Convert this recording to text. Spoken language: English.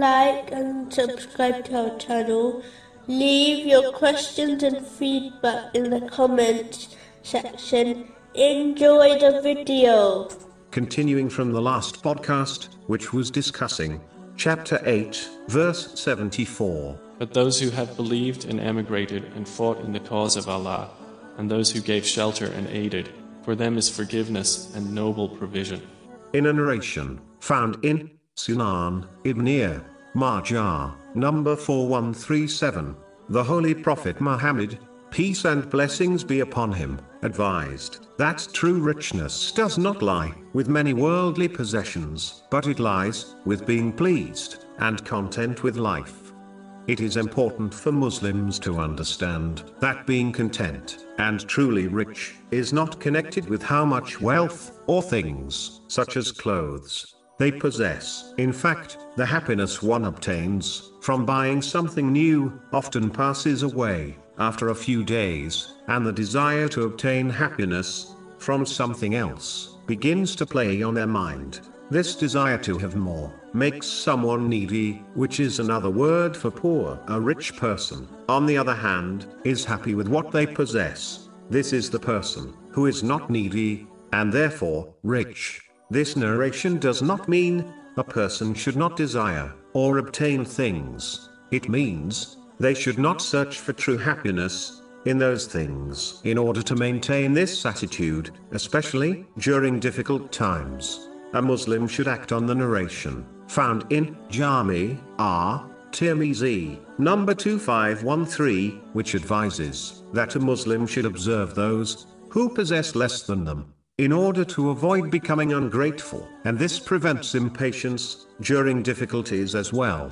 like and subscribe to our channel. Leave your questions and feedback in the comments section. Enjoy the video. Continuing from the last podcast, which was discussing chapter 8, verse 74. But those who have believed and emigrated and fought in the cause of Allah, and those who gave shelter and aided, for them is forgiveness and noble provision. In a narration found in Sunan Ibn Majah, number 4137, the Holy Prophet Muhammad, peace and blessings be upon him, advised that true richness does not lie with many worldly possessions, but it lies with being pleased and content with life. It is important for Muslims to understand that being content and truly rich is not connected with how much wealth or things, such as clothes, they possess. In fact, the happiness one obtains from buying something new often passes away after a few days, and the desire to obtain happiness from something else begins to play on their mind. This desire to have more makes someone needy, which is another word for poor. A rich person, on the other hand, is happy with what they possess. This is the person who is not needy, and therefore rich. This narration does not mean a person should not desire or obtain things. It means they should not search for true happiness in those things. In order to maintain this attitude, especially during difficult times, a Muslim should act on the narration found in Jami al-Tirmidhi, number 2513, which advises that a Muslim should observe those who possess less than them, in order to avoid becoming ungrateful, and this prevents impatience during difficulties as well.